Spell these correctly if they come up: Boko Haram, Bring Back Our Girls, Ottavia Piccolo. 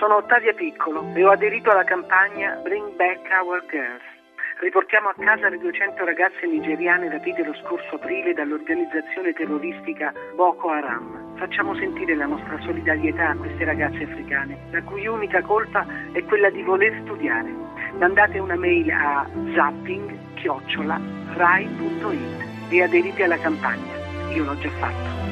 Sono Ottavia Piccolo e ho aderito alla campagna Bring Back Our Girls. Riportiamo a casa le 200 ragazze nigeriane rapite lo scorso aprile dall'organizzazione terroristica Boko Haram. Facciamo sentire la nostra solidarietà a queste ragazze africane, la cui unica colpa è quella di voler studiare. Mandate una mail a zapping@rai.it e aderite alla campagna. Io l'ho già fatto.